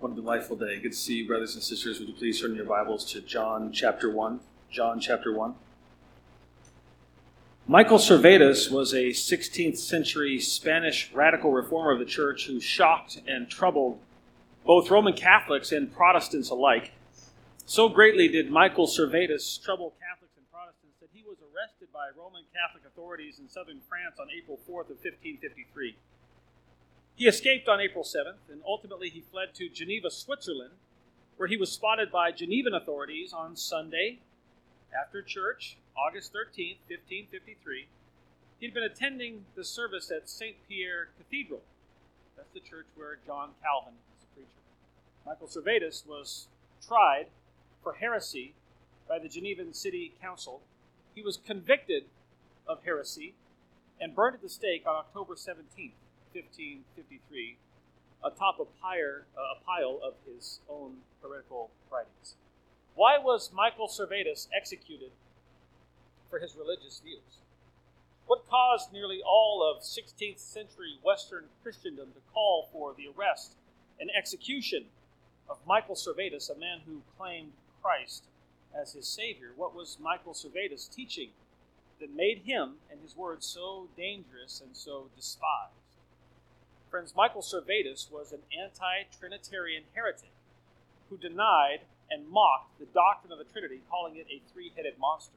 What a delightful day. Good to see you, brothers and sisters. Would you please turn your Bibles to John chapter 1. John chapter 1. Michael Servetus was a 16th century Spanish radical reformer of the church who shocked and troubled both Roman Catholics and Protestants alike. So greatly did Michael Servetus trouble Catholics and Protestants that he was arrested by Roman Catholic authorities in southern France on April 4th of 1553. He escaped on April 7th, and ultimately he fled to Geneva, Switzerland, where he was spotted by Genevan authorities on Sunday after church, August 13th, 1553. He'd been attending the service at St. Pierre Cathedral. That's the church where John Calvin was a preacher. Michael Servetus was tried for heresy by the Genevan City Council. He was convicted of heresy and burned at the stake on October 17th. 1553, atop a pile of his own heretical writings. Why was Michael Servetus executed for his religious views? What caused nearly all of 16th century Western Christendom to call for the arrest and execution of Michael Servetus, a man who claimed Christ as his Savior? What was Michael Servetus teaching that made him and his words so dangerous and so despised? Friends, Michael Servetus was an anti-Trinitarian heretic who denied and mocked the doctrine of the Trinity, calling it a three-headed monster.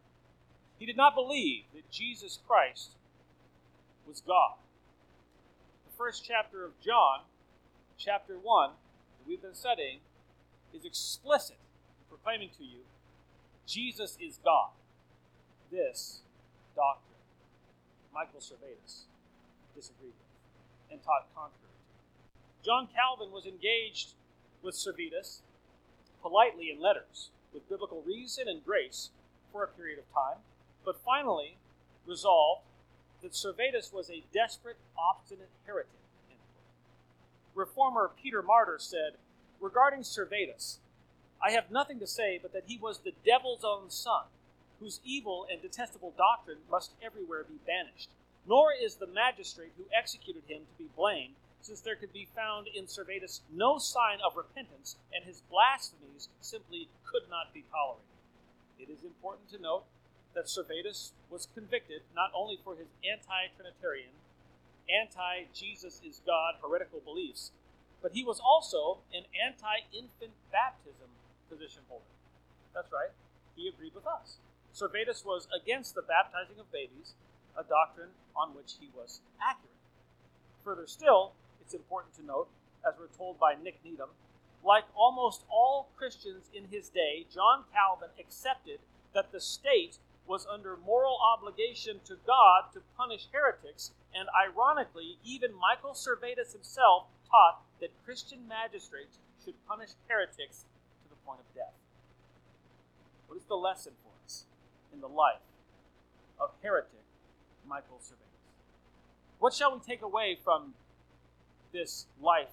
He did not believe that Jesus Christ was God. The first chapter of John, chapter 1, that we've been studying, is explicit in proclaiming to you, Jesus is God. This doctrine, Michael Servetus disagreed with and taught contrary. John Calvin was engaged with Servetus politely in letters, with biblical reason and grace for a period of time, but finally resolved that Servetus was a desperate, obstinate heretic. Reformer Peter Martyr said, regarding Servetus, I have nothing to say but that he was the devil's own son, whose evil and detestable doctrine must everywhere be banished. Nor is the magistrate who executed him to be blamed, since there could be found in Servetus no sign of repentance, and his blasphemies simply could not be tolerated. It is important to note that Servetus was convicted not only for his anti-Trinitarian, anti-Jesus is God heretical beliefs, but he was also an anti-infant baptism position holder. That's right, he agreed with us. Servetus was against the baptizing of babies, a doctrine on which he was accurate. Further still, it's important to note, as we're told by Nick Needham, like almost all Christians in his day, John Calvin accepted that the state was under moral obligation to God to punish heretics, and ironically, even Michael Servetus himself taught that Christian magistrates should punish heretics to the point of death. What is the lesson for us in the life of heretics? Michael Servetus. What shall we take away from this life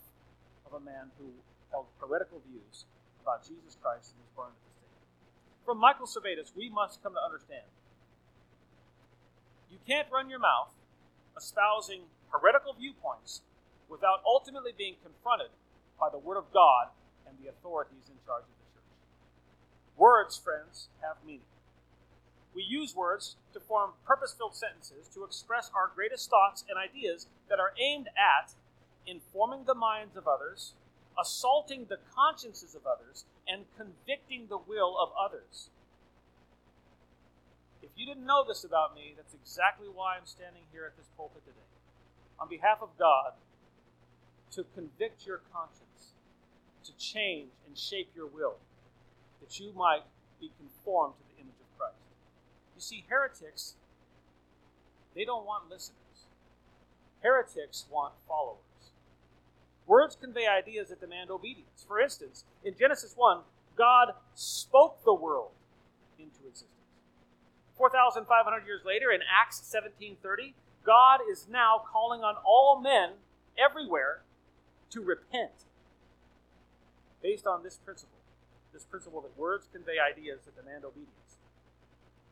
of a man who held heretical views about Jesus Christ and was burned at the stake? From Michael Servetus, we must come to understand you can't run your mouth espousing heretical viewpoints without ultimately being confronted by the Word of God and the authorities in charge of the church. Words, friends, have meaning. We use words to form purpose-filled sentences to express our greatest thoughts and ideas that are aimed at informing the minds of others, assaulting the consciences of others, and convicting the will of others. If you didn't know this about me, that's exactly why I'm standing here at this pulpit today, on behalf of God, to convict your conscience, to change and shape your will, that you might be conformed to the image of Christ. You see, heretics, they don't want listeners. Heretics want followers. Words convey ideas that demand obedience. For instance, in Genesis 1, God spoke the world into existence. 4,500 years later, in Acts 17:30, God is now calling on all men everywhere to repent. Based on this principle that words convey ideas that demand obedience,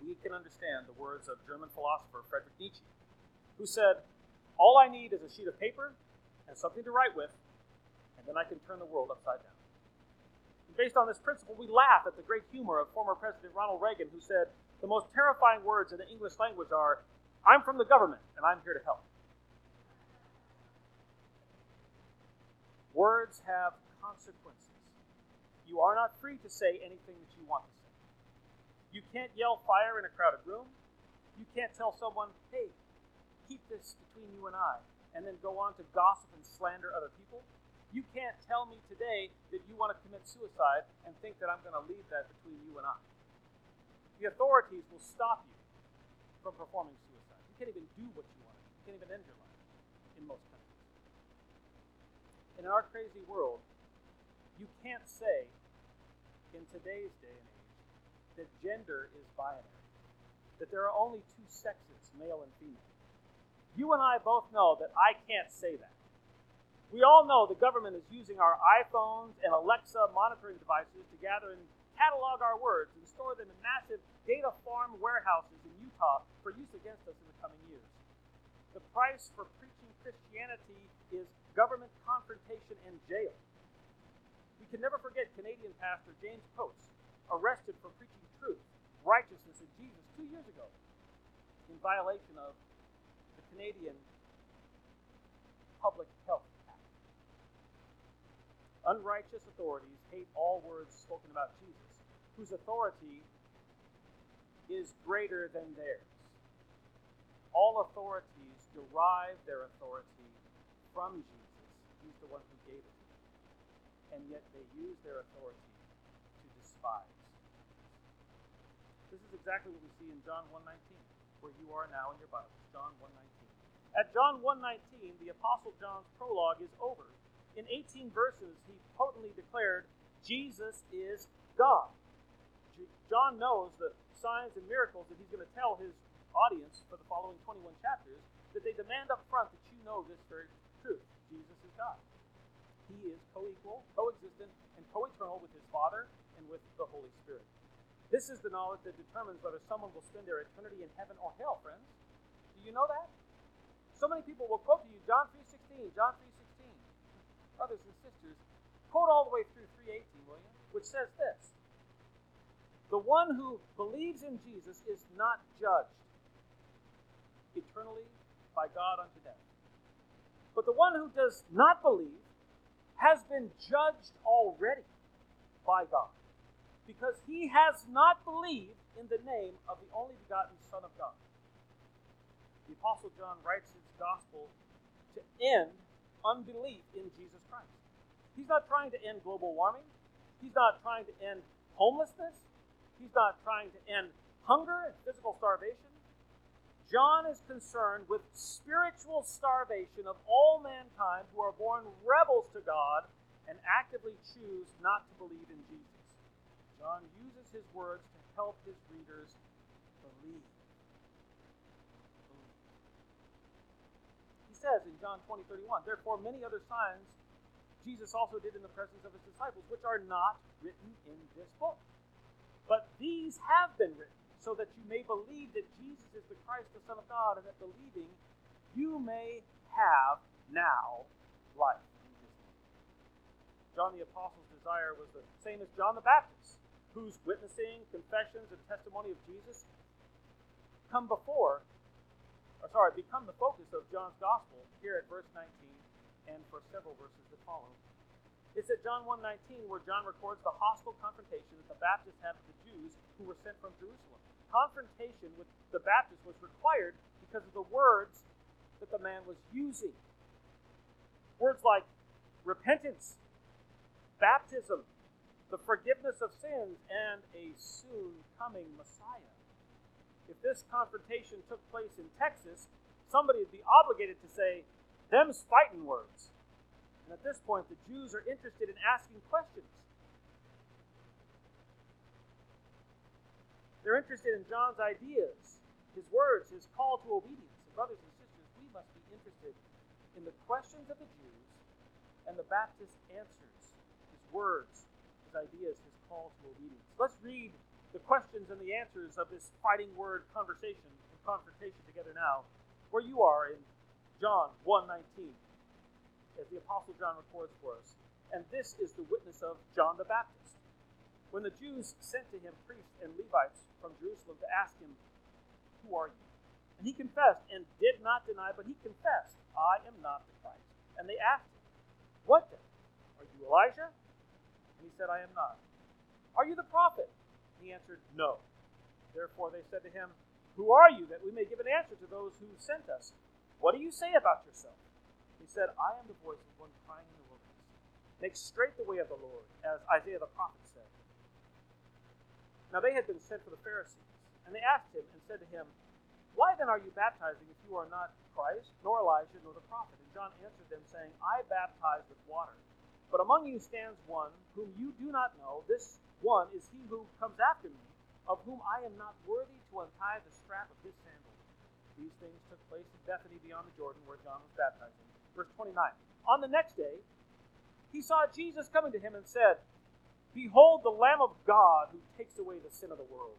we can understand the words of German philosopher Friedrich Nietzsche, who said, all I need is a sheet of paper and something to write with, and then I can turn the world upside down. based on this principle, we laugh at the great humor of former President Ronald Reagan, who said, the most terrifying words in the English language are, I'm from the government, and I'm here to help. Words have consequences. You are not free to say anything that you want to say. You can't yell fire in a crowded room. You can't tell someone, hey, keep this between you and I, and then go on to gossip and slander other people. You can't tell me today that you want to commit suicide and think that I'm going to leave that between you and I. The authorities will stop you from performing suicide. You can't even do what you want to do. You can't even end your life in most countries. And in our crazy world, you can't say in today's day and age that gender is binary, that there are only two sexes, male and female. You and I both know that I can't say that. We all know the government is using our iPhones and Alexa monitoring devices to gather and catalog our words and store them in massive data farm warehouses in Utah for use against us in the coming years. The price for preaching Christianity is government confrontation and jail. We can never forget Canadian pastor James Post, arrested for preaching truth, righteousness, and Jesus 2 years ago in violation of the Canadian Public Health. Unrighteous authorities hate all words spoken about Jesus, whose authority is greater than theirs. All authorities derive their authority from Jesus. He's the one who gave it to them. And yet they use their authority to despise. This is exactly what we see in John 1:19, where you are now in your Bible. John 1:19. At John 1:19, the Apostle John's prologue is over. In 18 verses, he potently declared, Jesus is God. John knows the signs and miracles that he's going to tell his audience for the following 21 chapters, that they demand up front that you know this very truth. Jesus is God. He is co-equal, co-existent, and co-eternal with his Father and with the Holy Spirit. This is the knowledge that determines whether someone will spend their eternity in heaven or hell, friends. Do you know that? So many people will quote to you John 3:16, John 3:16. Brothers and sisters, quote all the way through 3:18, William, which says this. The one who believes in Jesus is not judged eternally by God unto death. But the one who does not believe has been judged already by God, because he has not believed in the name of the only begotten Son of God. The Apostle John writes his gospel to end unbelief in Jesus Christ. He's not trying to end global warming. He's not trying to end homelessness. He's not trying to end hunger and physical starvation. John is concerned with spiritual starvation of all mankind who are born rebels to God and actively choose not to believe in Jesus. John uses his words to help his readers believe. Says in John 20:31, therefore many other signs Jesus also did in the presence of his disciples, which are not written in this book. But these have been written, so that you may believe that Jesus is the Christ, the Son of God, and that believing you may have now life in his name. John the Apostle's desire was the same as John the Baptist, whose witnessing, confessions, and testimony of Jesus become the focus of John's gospel here at verse 19 and for several verses that follow. It's at John 1:19 where John records the hostile confrontation that the Baptists had with the Jews who were sent from Jerusalem. Confrontation with the Baptists was required because of the words that the man was using. Words like repentance, baptism, the forgiveness of sins, and a soon-coming Messiah. If this confrontation took place in Texas, somebody would be obligated to say, them's fighting words. And at this point, the Jews are interested in asking questions. They're interested in John's ideas, his words, his call to obedience. And brothers and sisters, we must be interested in the questions of the Jews and the Baptist answers, his words, his ideas, his call to obedience. Let's read the questions and the answers of this fighting word conversation and confrontation together now, where you are in John 1:19, as the Apostle John records for us. And this is the witness of John the Baptist, when the Jews sent to him priests and Levites from Jerusalem to ask him, "Who are you?" And he confessed and did not deny, but he confessed, "I am not the Christ." And they asked him, "What then? Are you Elijah?" And he said, "I am not." "Are you the prophet?" And he answered, "No." Therefore they said to him, "Who are you, that we may give an answer to those who sent us? What do you say about yourself?" He said, "I am the voice of one crying in the wilderness, make straight the way of the Lord, as Isaiah the prophet said." Now they had been sent for the Pharisees, and they asked him and said to him, "Why then are you baptizing if you are not Christ, nor Elijah, nor the prophet?" And John answered them, saying, "I baptize with water, but among you stands one whom you do not know. This one is he who comes after me, of whom I am not worthy to untie the strap of his sandals." These things took place in Bethany beyond the Jordan, where John was baptizing. Verse 29. On the next day, he saw Jesus coming to him and said, "Behold the Lamb of God who takes away the sin of the world.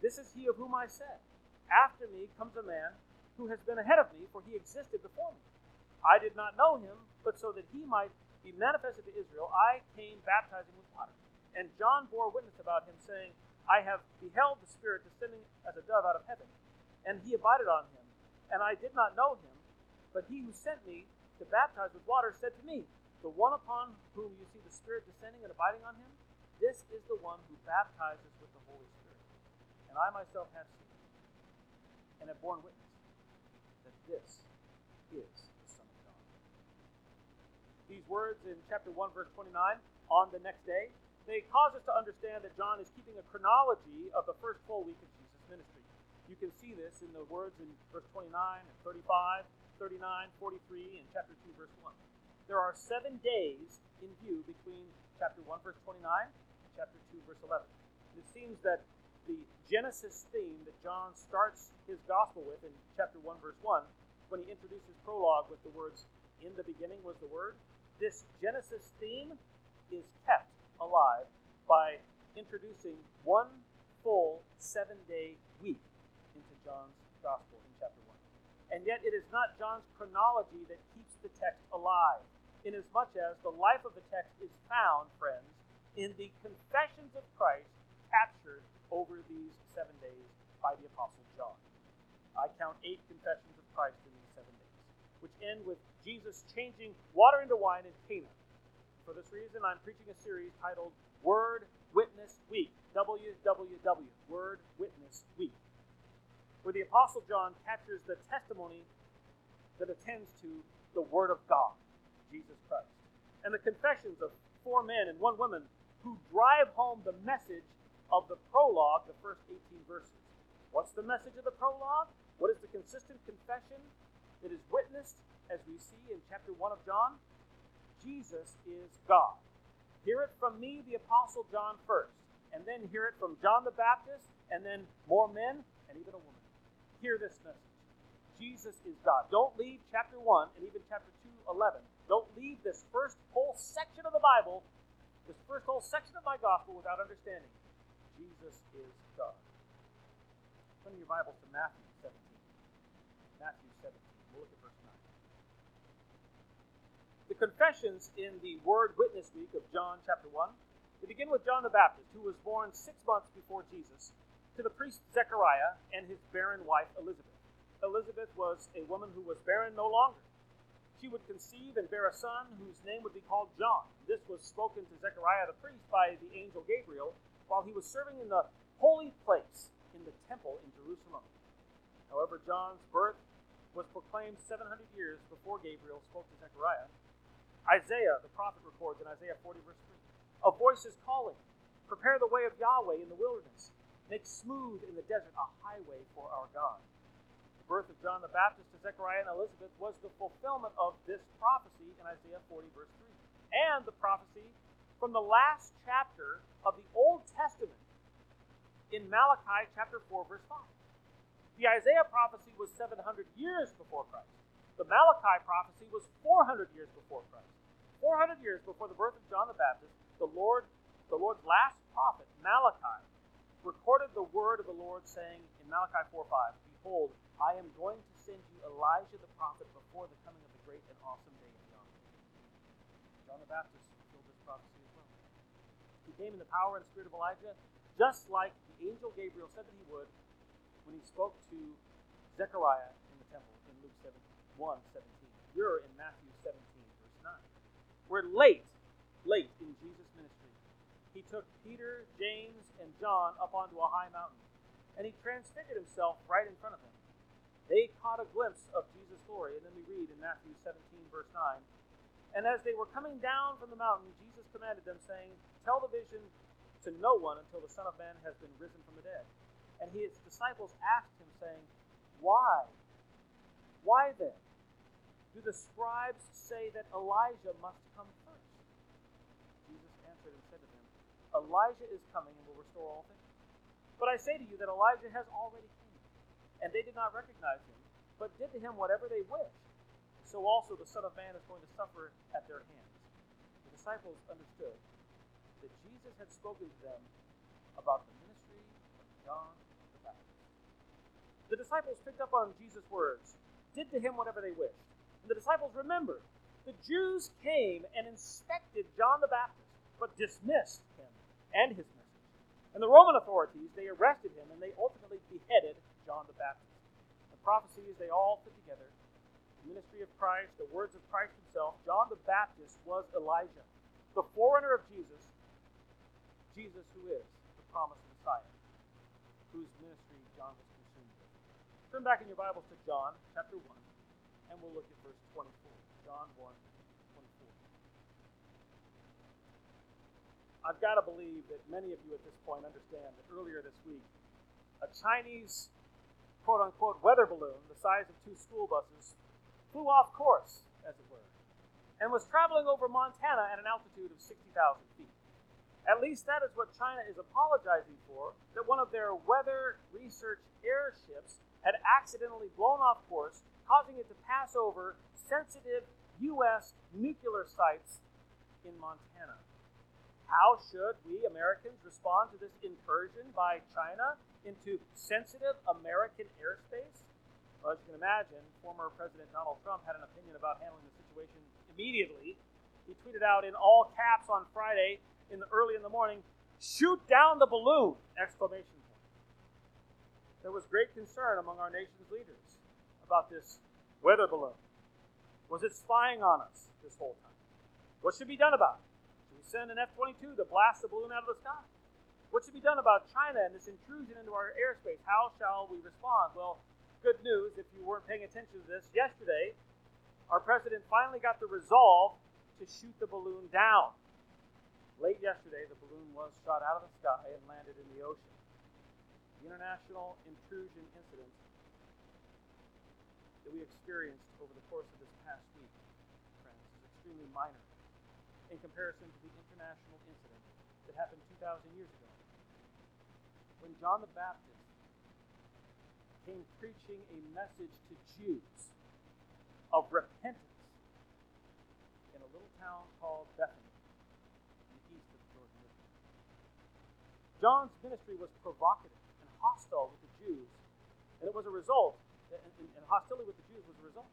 This is he of whom I said, after me comes a man who has been ahead of me, for he existed before me. I did not know him, but so that he might be manifested to Israel, I came baptizing with water. And John bore witness about him, saying, I have beheld the Spirit descending as a dove out of heaven, and he abided on him. And I did not know him, but he who sent me to baptize with water said to me, the one upon whom you see the Spirit descending and abiding on him, this is the one who baptizes with the Holy Spirit. And I myself have seen him, and have borne witness that this is the Son of God." These words in chapter 1, verse 29, on the next day, they cause us to understand that John is keeping a chronology of the first full week of Jesus' ministry. You can see this in the words in verse 29 and 35, 39, 43, and chapter 2, verse 1. There are 7 days in view between chapter 1, verse 29, and chapter 2, verse 11. It seems that the Genesis theme that John starts his gospel with in chapter 1, verse 1, when he introduces prologue with the words, "In the beginning was the Word," this Genesis theme is kept alive by introducing one full 7-day week into John's gospel in chapter 1. And yet it is not John's chronology that keeps the text alive, inasmuch as the life of the text is found, friends, in the confessions of Christ captured over these 7 days by the Apostle John. I count 8 confessions of Christ in these 7 days, which end with Jesus changing water into wine in Cana. For this reason, I'm preaching a series titled Word Witness Week, WWW, Word Witness Week, where the Apostle John captures the testimony that attends to the Word of God, Jesus Christ, and the confessions of 4 men and 1 woman who drive home the message of the prologue, the first 18 verses. What's the message of the prologue? What is the consistent confession that is witnessed, as we see in chapter 1 of John? Jesus is God. Hear it from me, the Apostle John, first, and then hear it from John the Baptist, and then more men, and even a woman. Hear this message. Jesus is God. Don't leave chapter 1 and even chapter 2, 11. Don't leave this first whole section of the Bible, this first whole section of my gospel, without understanding Jesus is God. Turn your Bibles to Matthew 17. Matthew 17. We'll look at verse 9. The confessions in the Word Witness Week of John chapter 1, they begin with John the Baptist, who was born 6 months before Jesus, to the priest Zechariah and his barren wife Elizabeth. Elizabeth was a woman who was barren no longer. She would conceive and bear a son whose name would be called John. This was spoken to Zechariah the priest by the angel Gabriel while he was serving in the holy place in the temple in Jerusalem. However, John's birth was proclaimed 700 years before Gabriel spoke to Zechariah. Isaiah, the prophet, records in Isaiah 40, verse 3, a voice is calling, prepare the way of Yahweh in the wilderness, make smooth in the desert a highway for our God. The birth of John the Baptist to Zechariah and Elizabeth was the fulfillment of this prophecy in Isaiah 40, verse 3, and the prophecy from the last chapter of the Old Testament in Malachi chapter 4, verse 5. The Isaiah prophecy was 700 years before Christ. The Malachi prophecy was 400 years before Christ. 400 years before the birth of John the Baptist, the Lord's last prophet, Malachi, recorded the word of the Lord saying in Malachi 4:5, "Behold, I am going to send you Elijah the prophet before the coming of the great and awesome day of Yahweh." John the Baptist fulfilled this prophecy as well. He came in the power and spirit of Elijah, just like the angel Gabriel said that he would when he spoke to Zechariah in the temple in Luke 1:17. You're in Matthew 17:9. We're late in Jesus' ministry. He took Peter, James, and John up onto a high mountain, and he transfigured himself right in front of them. They caught a glimpse of Jesus' glory, and then we read in Matthew 17:9, and as they were coming down from the mountain, Jesus commanded them, saying, "Tell the vision to no one until the Son of Man has been risen from the dead." And his disciples asked him, saying, "Why? Why then do the scribes say that Elijah must come first?" Jesus answered and said to them, "Elijah is coming and will restore all things. But I say to you that Elijah has already come, and they did not recognize him, but did to him whatever they wished. So also the Son of Man is going to suffer at their hands." The disciples understood that Jesus had spoken to them about the ministry of John the Baptist. The disciples picked up on Jesus' words, did to him whatever they wished. And the disciples remembered, the Jews came and inspected John the Baptist, but dismissed him and his message. And the Roman authorities, they arrested him, and they ultimately beheaded John the Baptist. The prophecies they all put together, the ministry of Christ, the words of Christ himself, John the Baptist was Elijah, the forerunner of Jesus, Jesus who is the promised Messiah, whose ministry John was consumed with. Turn back in your Bibles to John chapter 1, and we'll look at verse 24. John 1, 24. I've got to believe that many of you at this point understand that earlier this week, a Chinese, quote-unquote, weather balloon the size of 2 school buses flew off course, as it were, and was traveling over Montana at an altitude of 60,000 feet. At least that is what China is apologizing for, that one of their weather research airships had accidentally blown off course, causing it to pass over sensitive U.S. nuclear sites in Montana. How should we Americans respond to this incursion by China into sensitive American airspace? Well, as you can imagine, former President Donald Trump had an opinion about handling the situation immediately. He tweeted out in all caps on Friday, early in the morning, "Shoot down the balloon!" Exclamation point. There was great concern among our nation's leaders about this weather balloon. Was it spying on us this whole time? What should be done about it? Should we send an F-22 to blast the balloon out of the sky? What should be done about China and this intrusion into our airspace? How shall we respond? Well, good news, if you weren't paying attention to this, yesterday, our president finally got the resolve to shoot the balloon down. Late yesterday, the balloon was shot out of the sky and landed in the ocean. The international intrusion incident that we experienced over the course of this past week, friends, is extremely minor in comparison to the international incident that happened 2,000 years ago, when John the Baptist came preaching a message to Jews of repentance in a little town called Bethany in the east of the Jordan River. John's ministry was provocative and hostile with the Jews, and it was a result, and hostility with the Jews was a result,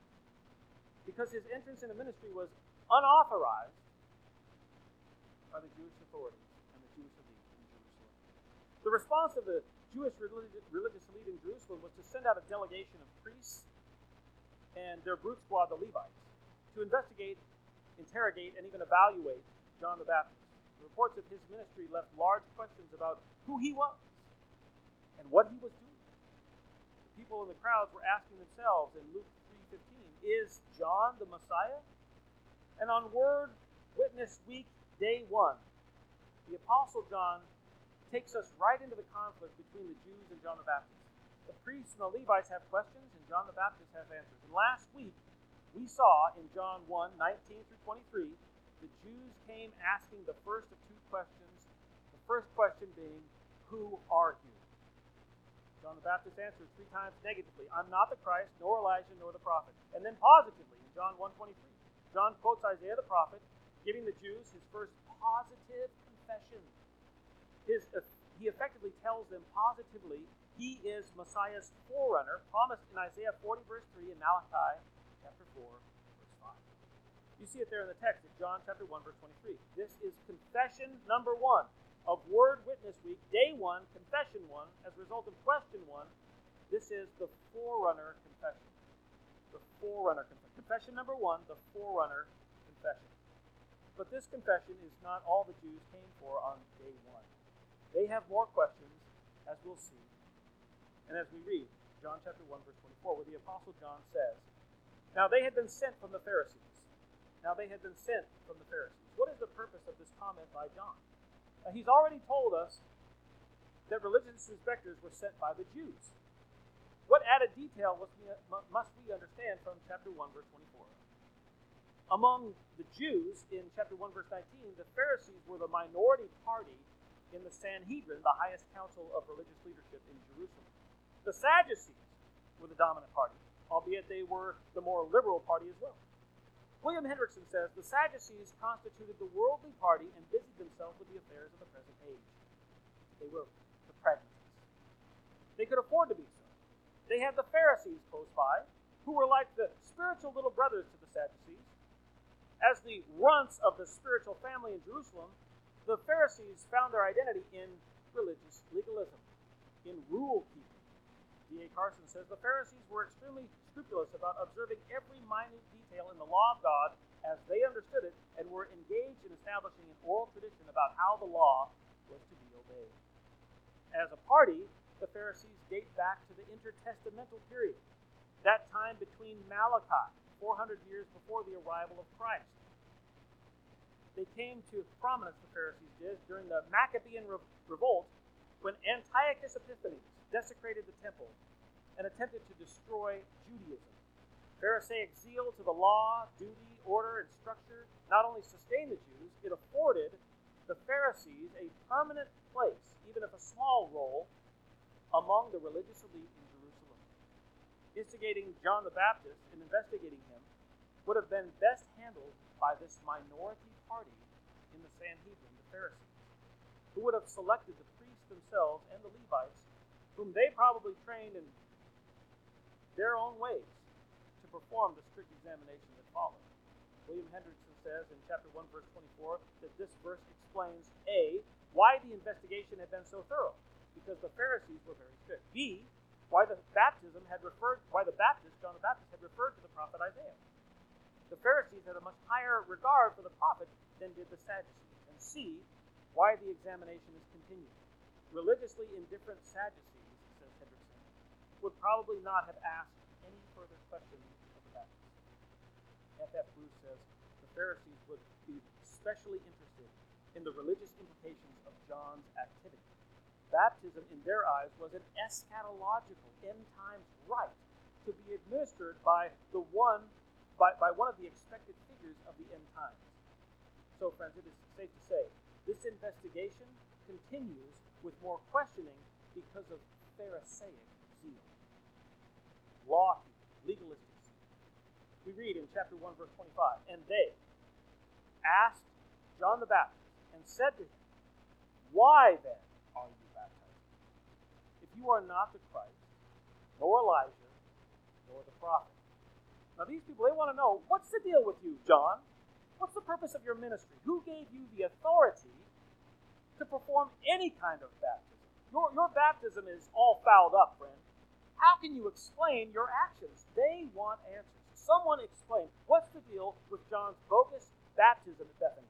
because his entrance into ministry was unauthorized by the Jewish authorities and the Jewish elite in Jerusalem. The response of the Jewish religious elite in Jerusalem was to send out a delegation of priests and their brute squad, the Levites, to investigate, interrogate, and even evaluate John the Baptist. The reports of his ministry left large questions about who he was and what he was doing. The people in the crowds were asking themselves in Luke 3:15, "Is John the Messiah?" And on Word Witness Week, day 1, the Apostle John takes us right into the conflict between the Jews and John the Baptist. The priests and the Levites have questions, and John the Baptist has answers. And last week, we saw in John 1:19-23, the Jews came asking the first of two questions, the first question being, "Who are you?" John the Baptist answers 3 times negatively, "I'm not the Christ, nor Elijah, nor the prophet." And then positively, in John 1:23, John quotes Isaiah the prophet, giving the Jews his first positive confession. He effectively tells them positively he is Messiah's forerunner, promised in Isaiah 40:3 and Malachi chapter 4:5. You see it there in the text of John chapter 1:23. This is confession number 1. of Word Witness Week, Day 1, Confession 1, as a result of Question 1, this is the Forerunner Confession. The Forerunner Confession. Confession number 1, the Forerunner Confession. But this confession is not all the Jews came for on Day 1. They have more questions, as we'll see. And as we read, John chapter 1, verse 24, where the Apostle John says, Now they had been sent from the Pharisees. Now they had been sent from the Pharisees. What is the purpose of this comment by John? Now, he's already told us that religious inspectors were sent by the Jews. What added detail must we understand from chapter 1, verse 24? Among the Jews, in chapter 1, verse 19, the Pharisees were the minority party in the Sanhedrin, the highest council of religious leadership in Jerusalem. The Sadducees were the dominant party, albeit they were the more liberal party as well. William Hendrickson says, The Sadducees constituted the worldly party and busied themselves with the affairs of the present age. They were the pragmatists. They could afford to be so. They had the Pharisees close by, who were like the spiritual little brothers to the Sadducees. As the runts of the spiritual family in Jerusalem, the Pharisees found their identity in religious legalism, in rule-keeping. D.A. Carson says, The Pharisees were extremely scrupulous about observing every minute detail in the law of God as they understood it and were engaged in establishing an oral tradition about how the law was to be obeyed. As a party, the Pharisees date back to the intertestamental period, that time between Malachi, 400 years before the arrival of Christ. They came to prominence, the Pharisees did, during the Maccabean revolt when Antiochus Epiphanes desecrated the temple and attempted to destroy Judaism. Pharisaic zeal to the law, duty, order, and structure not only sustained the Jews, it afforded the Pharisees a permanent place, even if a small role, among the religious elite in Jerusalem. Instigating John the Baptist and investigating him would have been best handled by this minority party in the Sanhedrin, the Pharisees, who would have selected the priests themselves and the Levites, whom they probably trained in their own ways to perform the strict examination that followed. William Hendrickson says in chapter 1, verse 24, that this verse explains, A, why the investigation had been so thorough, because the Pharisees were very strict. B, John the Baptist had referred to the prophet Isaiah. The Pharisees had a much higher regard for the prophet than did the Sadducees. And C, why the examination is continued. Religiously indifferent Sadducees, says Hendrickson, would probably not have asked any further questions of the Baptist. F.F. Bruce says the Pharisees would be especially interested in the religious implications of John's activity. Baptism, in their eyes, was an eschatological end-time rite to be administered by one of the expected figures of the end times. So, friends, it is safe to say this investigation continues with more questioning because of Pharisaic zeal. Law-keeping, legalistic zeal. We read in chapter 1, verse 25, And they asked John the Baptist and said to him, Why then are you baptized? If you are not the Christ, nor Elijah, nor the prophet. Now, these people, they want to know, what's the deal with you, John? What's the purpose of your ministry? Who gave you the authority to perform any kind of baptism? Your baptism is all fouled up, friend. How can you explain your actions? They want answers. Someone explain, what's the deal with John's bogus baptism at Bethany?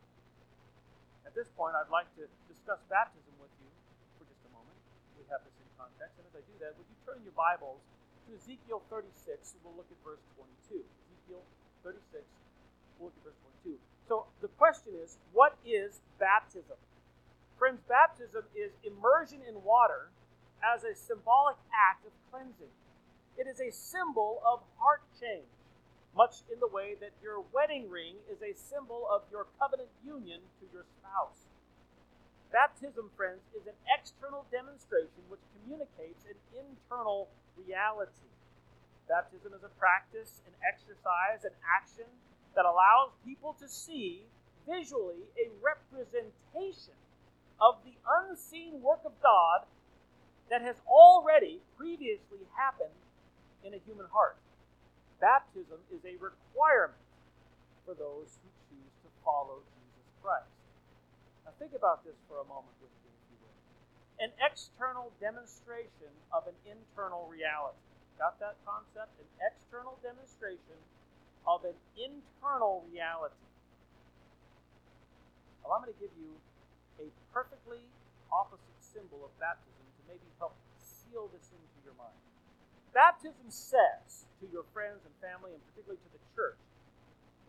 At this point, I'd like to discuss baptism with you for just a moment. We have this in context, and as I do that, would you turn your Bibles to Ezekiel 36, and we'll look at verse 22. Ezekiel 36, we'll look at verse 22. So the question is, what is baptism? Friends, baptism is immersion in water as a symbolic act of cleansing. It is a symbol of heart change, much in the way that your wedding ring is a symbol of your covenant union to your spouse. Baptism, friends, is an external demonstration which communicates an internal reality. Baptism is a practice, an exercise, an action that allows people to see visually a representation of the unseen work of God that has already previously happened in a human heart. Baptism is a requirement for those who choose to follow Jesus Christ. Now, think about this for a moment with me, if you will. An external demonstration of an internal reality. Got that concept? An external demonstration of an internal reality. Well, I'm going to give you a perfectly opposite symbol of baptism to maybe help seal this into your mind. Baptism says to your friends and family, and particularly to the church,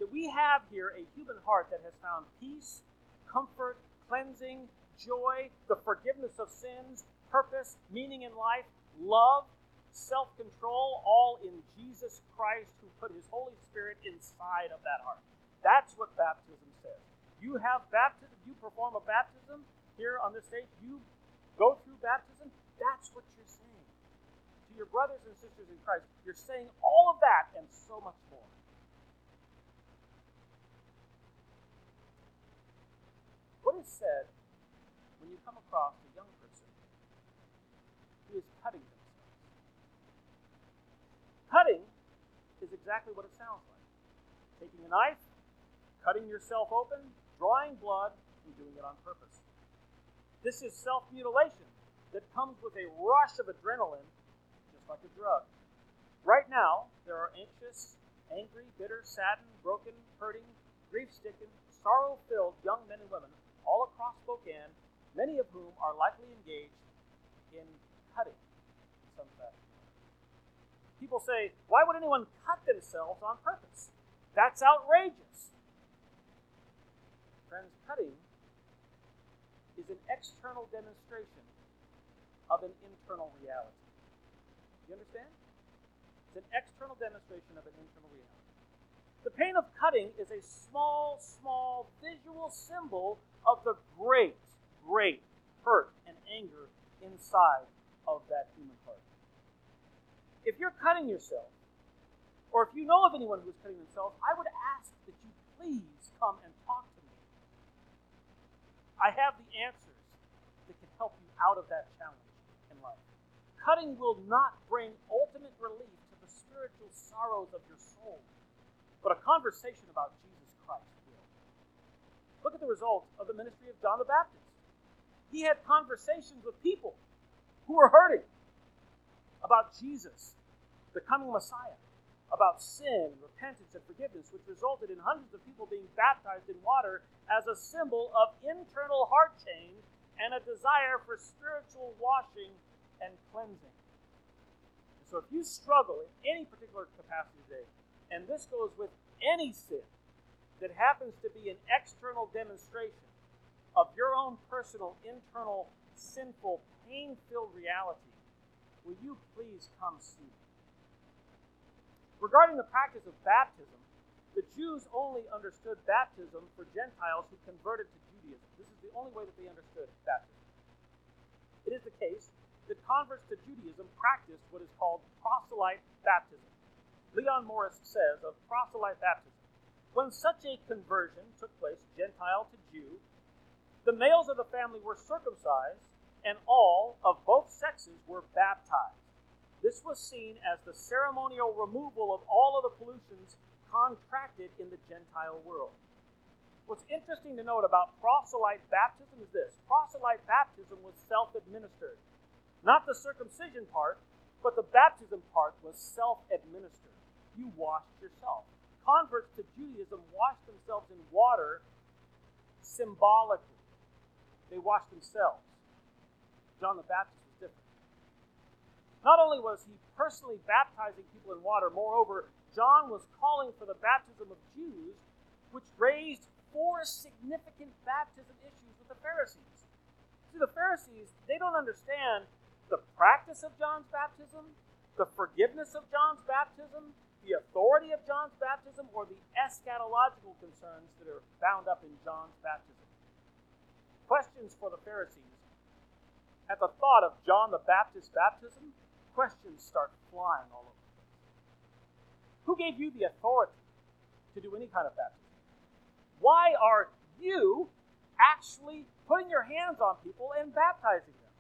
that we have here a human heart that has found peace, comfort, cleansing, joy, the forgiveness of sins, purpose, meaning in life, love, self-control, all in Jesus Christ, who put his Holy Spirit inside of that heart. That's what baptism says. You have baptism, you perform a baptism here on this stage, you go through baptism, that's what you're saying. To your brothers and sisters in Christ, you're saying all of that and so much more. What is said when you come across a young person who is cutting themselves? Cutting is exactly what it sounds like. Taking a knife, cutting yourself open, drawing blood, and doing it on purpose. This is self-mutilation that comes with a rush of adrenaline, just like a drug. Right now, there are anxious, angry, bitter, saddened, broken, hurting, grief-stricken, sorrow-filled young men and women all across Spokane, many of whom are likely engaged in cutting in some fashion. People say, why would anyone cut themselves on purpose? That's outrageous. Friends, cutting is an external demonstration of an internal reality. You understand? It's an external demonstration of an internal reality. The pain of cutting is a small, small visual symbol of the great, great hurt and anger inside of that human heart. If you're cutting yourself, or if you know of anyone who's cutting themselves, I would ask that you please come and talk to me. I have the answers that can help you out of that challenge in life. Cutting will not bring ultimate relief to the spiritual sorrows of your soul, but a conversation about Jesus Christ will. Look at the result of the ministry of John the Baptist. He had conversations with people who were hurting about Jesus, the coming Messiah, about sin, repentance, and forgiveness, which resulted in hundreds of people being baptized in water as a symbol of internal heart change and a desire for spiritual washing and cleansing. And so if you struggle in any particular capacity today, and this goes with any sin that happens to be an external demonstration of your own personal, internal, sinful, pain-filled reality, will you please come see me? Regarding the practice of baptism, the Jews only understood baptism for Gentiles who converted to Judaism. This is the only way that they understood baptism. It is the case that converts to Judaism practiced what is called proselyte baptism. Leon Morris says of proselyte baptism, when such a conversion took place, Gentile to Jew, the males of the family were circumcised, and all of both sexes were baptized. This was seen as the ceremonial removal of all of the pollutions contracted in the Gentile world. What's interesting to note about proselyte baptism is this. Proselyte baptism was self-administered. Not the circumcision part, but the baptism part was self-administered. You washed yourself. Converts to Judaism washed themselves in water symbolically. They washed themselves. John the Baptist. Not only was he personally baptizing people in water, moreover, John was calling for the baptism of Jews, which raised four significant baptism issues with the Pharisees. See, the Pharisees, they don't understand the practice of John's baptism, the forgiveness of John's baptism, the authority of John's baptism, or the eschatological concerns that are bound up in John's baptism. Questions for the Pharisees. At the thought of John the Baptist's baptism, questions start flying all over. Who gave you the authority to do any kind of baptism? Why are you actually putting your hands on people and baptizing them?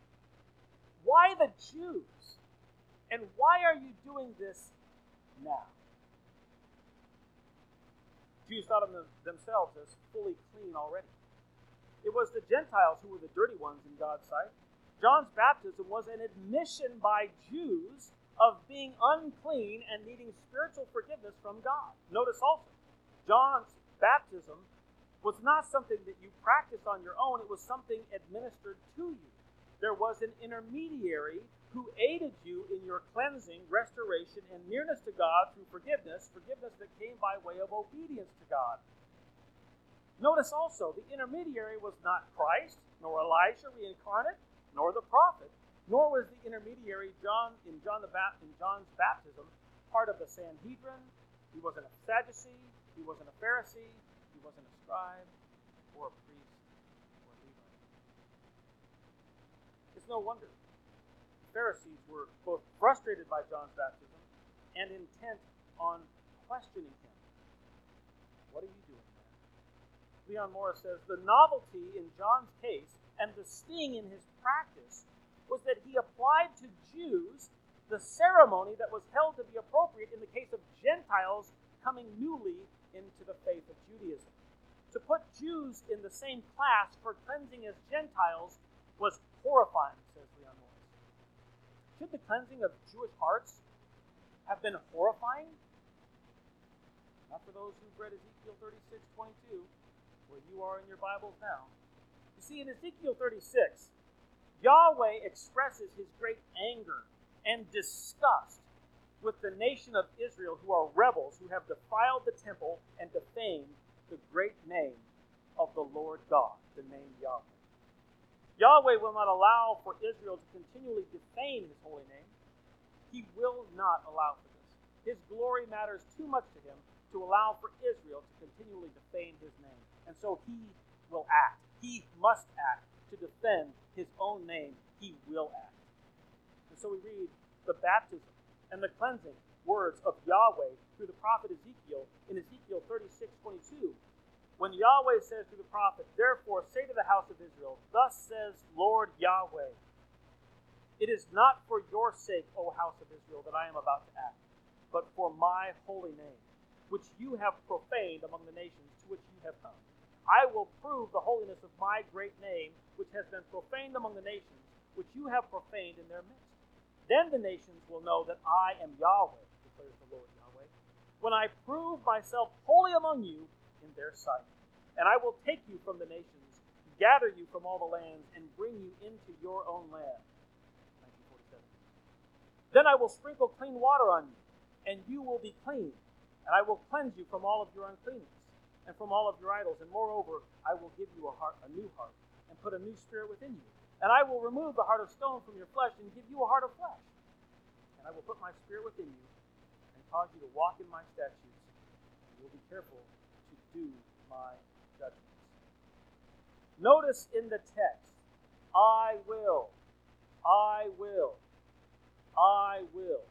Why the Jews? And why are you doing this now? Jews thought of themselves as fully clean already. It was the Gentiles who were the dirty ones in God's sight. John's baptism was an admission by Jews of being unclean and needing spiritual forgiveness from God. Notice also, John's baptism was not something that you practiced on your own. It was something administered to you. There was an intermediary who aided you in your cleansing, restoration, and nearness to God through forgiveness, forgiveness that came by way of obedience to God. Notice also, the intermediary was not Christ, nor Elijah reincarnate, nor the prophet, nor was the intermediary in John's baptism part of the Sanhedrin. He wasn't a Sadducee, he wasn't a Pharisee, he wasn't a scribe, or a priest, or a Levite. It's no wonder the Pharisees were both frustrated by John's baptism and intent on questioning him. What are you doing? Leon Morris says, the novelty in John's case and the sting in his practice was that he applied to Jews the ceremony that was held to be appropriate in the case of Gentiles coming newly into the faith of Judaism. To put Jews in the same class for cleansing as Gentiles was horrifying, says Leon Morris. Should the cleansing of Jewish hearts have been horrifying? Not for those who've read Ezekiel 36:22. Where you are in your Bibles now. You see, in Ezekiel 36, Yahweh expresses his great anger and disgust with the nation of Israel who are rebels, who have defiled the temple and defamed the great name of the Lord God, the name Yahweh. Yahweh will not allow for Israel to continually defame his holy name. He will not allow for this. His glory matters too much to him to allow for Israel to continually defame his name. And so he will act. He must act to defend his own name. He will act. And so we read the baptism and the cleansing words of Yahweh through the prophet Ezekiel in Ezekiel 36:22. When Yahweh says to the prophet, therefore say to the house of Israel, thus says Lord Yahweh, it is not for your sake, O house of Israel, that I am about to act, but for my holy name, which you have profaned among the nations to which you have come. I will prove the holiness of my great name, which has been profaned among the nations, which you have profaned in their midst. Then the nations will know that I am Yahweh, declares the Lord Yahweh, when I prove myself holy among you in their sight. And I will take you from the nations, gather you from all the lands, and bring you into your own land. 1947. Then I will sprinkle clean water on you, and you will be clean. And I will cleanse you from all of your uncleanness and from all of your idols. And moreover, I will give you a new heart and put a new spirit within you. And I will remove the heart of stone from your flesh and give you a heart of flesh. And I will put my spirit within you and cause you to walk in my statutes. And you will be careful to do my judgments. Notice in the text, I will, I will, I will.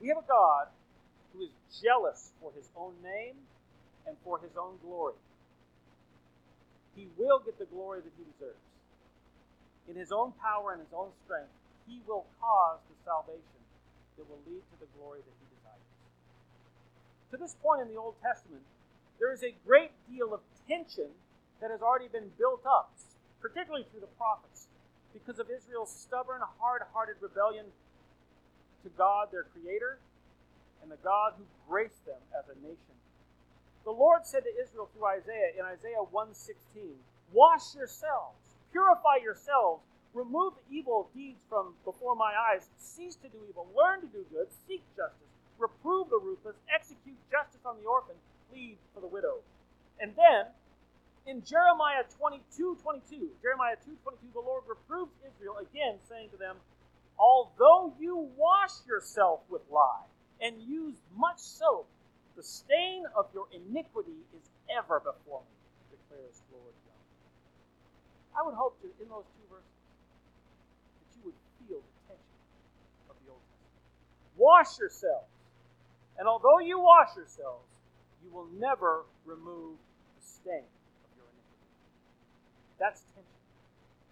We have a God who is jealous for his own name and for his own glory. He will get the glory that he deserves. In his own power and his own strength, he will cause the salvation that will lead to the glory that he desires. To this point in the Old Testament, there is a great deal of tension that has already been built up, particularly through the prophets, because of Israel's stubborn, hard-hearted rebellion to God, their creator, and the God who graced them as a nation. The Lord said to Israel through Isaiah, in Isaiah 1:16, wash yourselves, purify yourselves, remove the evil deeds from before my eyes, cease to do evil, learn to do good, seek justice, reprove the ruthless, execute justice on the orphan, plead for the widow. And then, in Jeremiah 2:22, the Lord reproves Israel again, saying to them, although you wash yourself with lye and use much soap, the stain of your iniquity is ever before me, declares Lord God. I would hope that in those two verses that you would feel the tension of the Old Testament. Wash yourselves, and although you wash yourselves, you will never remove the stain of your iniquity. That's tension.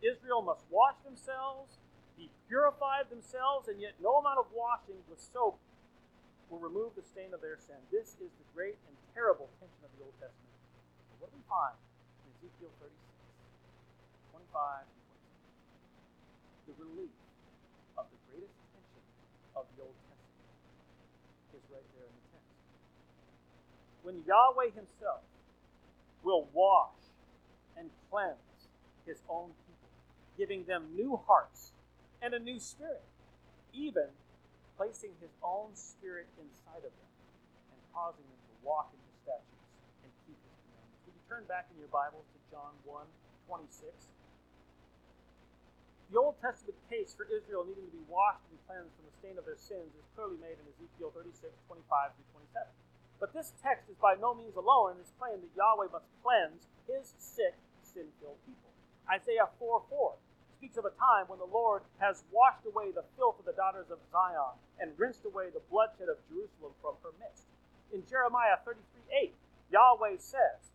Israel must wash themselves, be purified themselves, and yet no amount of washing with soap will remove the stain of their sin. This is the great and terrible tension of the Old Testament. And what do we find Ezekiel 36, 25 and 26. The relief of the greatest tension of the Old Testament is right there in the text. When Yahweh himself will wash and cleanse his own people, giving them new hearts and a new spirit, even placing his own spirit inside of them and causing them to walk in his statutes and keep his commandments. If you turn back in your Bibles to John 1:26, the Old Testament case for Israel needing to be washed and cleansed from the stain of their sins is clearly made in Ezekiel 36:25-27. But this text is by no means alone in his claim that Yahweh must cleanse his sick, sin-filled people. Isaiah 4:4 speaks of a time when the Lord has washed away the filth of the daughters of Zion and rinsed away the bloodshed of Jerusalem from her midst. In Jeremiah 33:8, Yahweh says,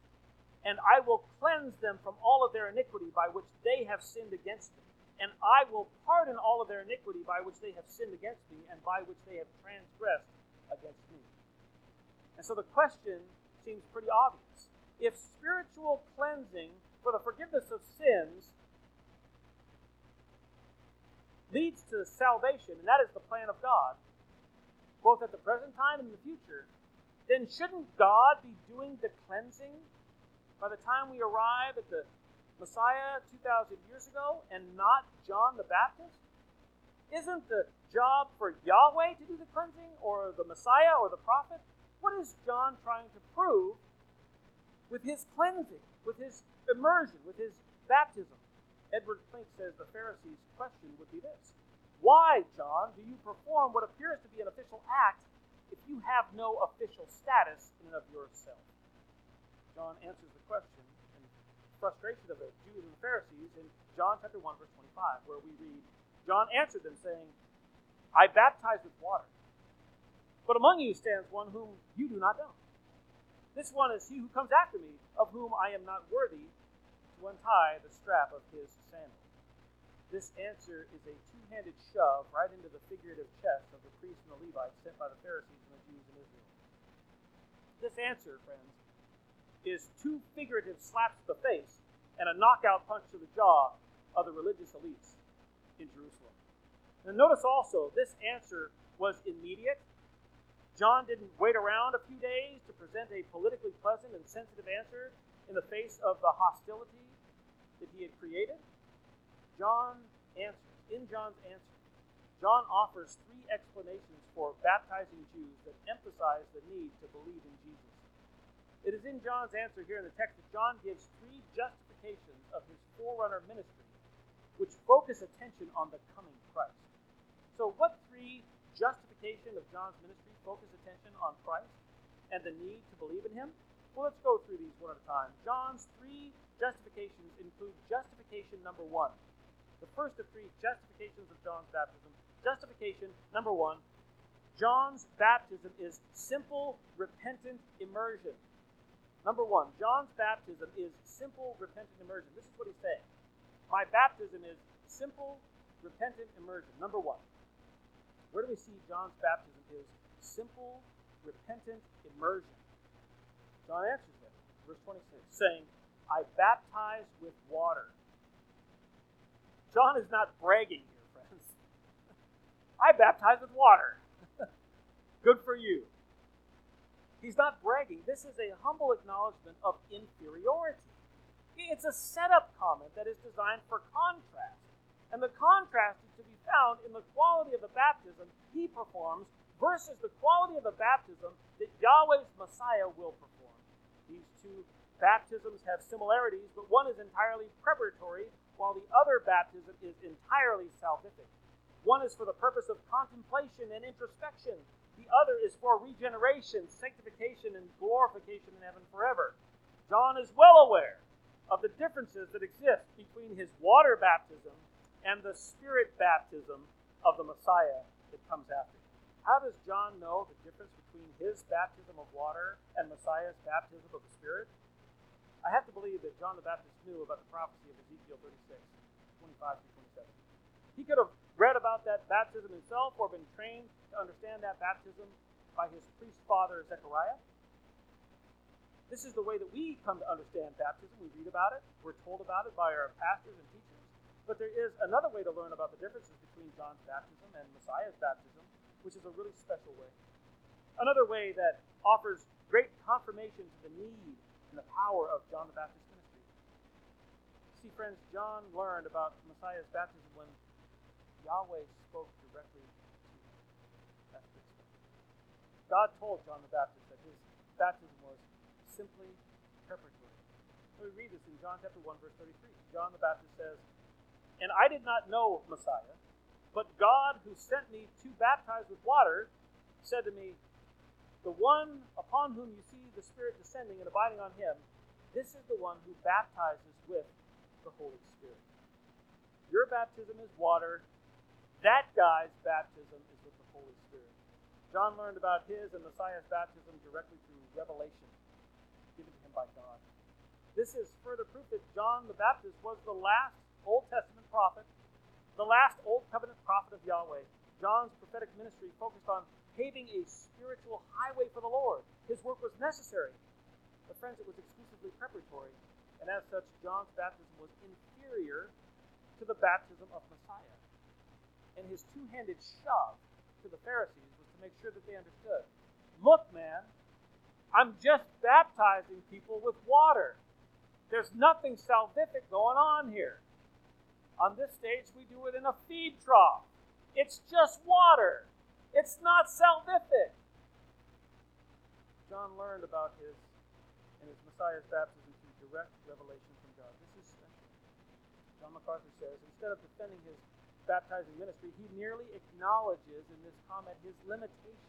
"And I will cleanse them from all of their iniquity by which they have sinned against me, and I will pardon all of their iniquity by which they have sinned against me and by which they have transgressed against me." And so the question seems pretty obvious. If spiritual cleansing for the forgiveness of sins leads to salvation, and that is the plan of God, both at the present time and in the future, then shouldn't God be doing the cleansing by the time we arrive at the Messiah 2,000 years ago and not John the Baptist? Isn't the job for Yahweh to do the cleansing, or the Messiah or the prophet? What is John trying to prove with his cleansing, with his immersion, with his baptism? Edward Klink says the Pharisees' question would be this: why, John, do you perform what appears to be an official act if you have no official status in and of yourself? John answers the question and frustration of the Jews and the Pharisees in John chapter 1, verse 25, where we read, "John answered them, saying, I baptize with water, but among you stands one whom you do not know. This one is he who comes after me, of whom I am not worthy to untie the strap of his sandal." This answer is a two-handed shove right into the figurative chest of the priests and the Levites sent by the Pharisees and the Jews in Israel. This answer, friends, is two figurative slaps to the face and a knockout punch to the jaw of the religious elites in Jerusalem. And notice also, this answer was immediate. John didn't wait around a few days to present a politically pleasant and sensitive answer in the face of the hostility that he had created. John answers. In John's answer, John offers three explanations for baptizing Jews that emphasize the need to believe in Jesus. It is in John's answer here in the text that John gives three justifications of his forerunner ministry, which focus attention on the coming Christ. So what three justification of John's ministry focus attention on Christ and the need to believe in him? Well, let's go through these one at a time. John's three justifications include justification number one, the first of three justifications of John's baptism. Justification number one, John's baptism is simple, repentant immersion. Number one, John's baptism is simple, repentant immersion. This is what he's saying. My baptism is simple, repentant immersion. Number one. Where do we see John's baptism is simple, repentant immersion? John answers them, verse 26, saying, I baptize with water. John is not bragging here, friends. I baptize with water. Good for you. He's not bragging. This is a humble acknowledgement of inferiority. It's a setup comment that is designed for contrast. And the contrast is to be found in the quality of the baptism he performs versus the quality of the baptism that Yahweh's Messiah will perform. These two baptisms have similarities, but one is entirely preparatory, while the other baptism is entirely salvific. One is for the purpose of contemplation and introspection. The other is for regeneration, sanctification, and glorification in heaven forever. John is well aware of the differences that exist between his water baptism and the spirit baptism of the Messiah that comes after him. How does John know the difference between his baptism of water and Messiah's baptism of the Spirit? I have to believe that John the Baptist knew about the prophecy of Ezekiel 36:25-27. He could have read about that baptism himself or been trained to understand that baptism by his priest father Zechariah. This is the way that we come to understand baptism. We read about it. We're told about it by our pastors and teachers. But there is another way to learn about the differences between John's baptism and Messiah's baptism, which is a really special way. Another way that offers great confirmation to the need and the power of John the Baptist's ministry. See, friends, John learned about Messiah's baptism when Yahweh spoke directly to him. That's the story. God told John the Baptist that his baptism was simply preparatory. We read this in John chapter 1, verse 33. John the Baptist says, "And I did not know Messiah, but God who sent me to baptize with water said to me, 'The one upon whom you see the Spirit descending and abiding on him, this is the one who baptizes with the Holy Spirit.'" Your baptism is water. That guy's baptism is with the Holy Spirit. John learned about his and Messiah's baptism directly through revelation given to him by God. This is further proof that John the Baptist was the last Old Testament prophet, the last Old Covenant prophet of Yahweh. John's prophetic ministry focused on paving a spiritual highway for the Lord. His work was necessary. But friends, it was exclusively preparatory, and as such, John's baptism was inferior to the baptism of Messiah. And his two-handed shove to the Pharisees was to make sure that they understood, "Look, man, I'm just baptizing people with water. There's nothing salvific going on here. On this stage, we do it in a feed trough. It's just water. It's not salvific." John learned about his and his Messiah's baptism through direct revelation from God. This is special. John MacArthur says, instead of defending his baptizing ministry, he merely acknowledges in this comment his limitations.